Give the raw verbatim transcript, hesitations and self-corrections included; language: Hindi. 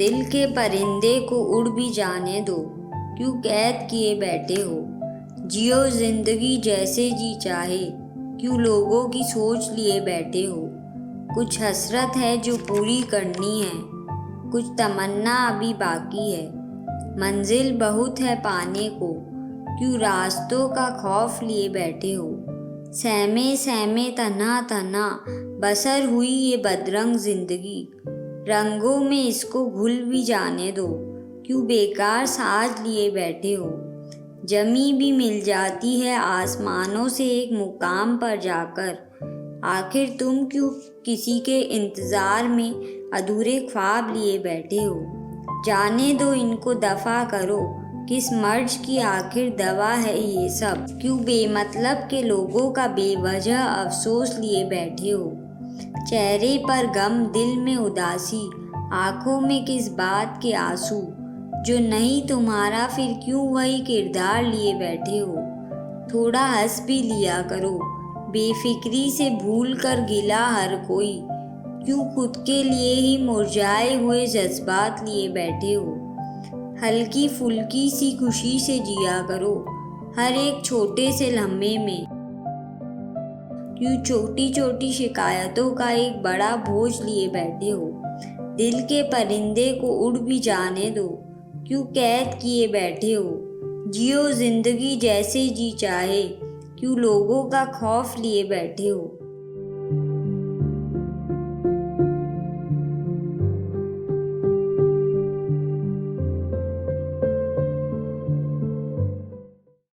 दिल के परिंदे को उड़ भी जाने दो, क्यों कैद किए बैठे हो। जियो जिंदगी जैसे जी चाहे, क्यों लोगों की सोच लिए बैठे हो। कुछ हसरत है जो पूरी करनी है, कुछ तमन्ना अभी बाकी है। मंजिल बहुत है पाने को, क्यों रास्तों का खौफ लिए बैठे हो। सहमे सहमे तना तना बसर हुई ये बदरंग जिंदगी, रंगों में इसको घुल भी जाने दो, क्यों बेकार साज लिए बैठे हो। जमी भी मिल जाती है आसमानों से एक मुकाम पर जाकर, आखिर तुम क्यों किसी के इंतज़ार में अधूरे ख्वाब लिए बैठे हो। जाने दो इनको दफ़ा करो, किस मर्ज की आखिर दवा है ये सब। क्यों बेमतलब के लोगों का बेवजह अफसोस लिए बैठे हो। चेहरे पर गम, दिल में उदासी, आँखों में किस बात के आंसू। जो नहीं तुम्हारा फिर क्यों वही किरदार लिए बैठे हो। थोड़ा हंस भी लिया करो, बेफिक्री से भूल कर गिला हर कोई। क्यों खुद के लिए ही मुरझाए हुए जज्बात लिए बैठे हो। हल्की फुल्की सी खुशी से जिया करो हर एक छोटे से लम्हे में। क्यों छोटी छोटी शिकायतों का एक बड़ा बोझ लिए बैठे हो। दिल के परिंदे को उड़ भी जाने दो, क्यों कैद किए बैठे हो। जियो जिंदगी जैसे जी चाहे, क्यों लोगों का खौफ लिए बैठे हो।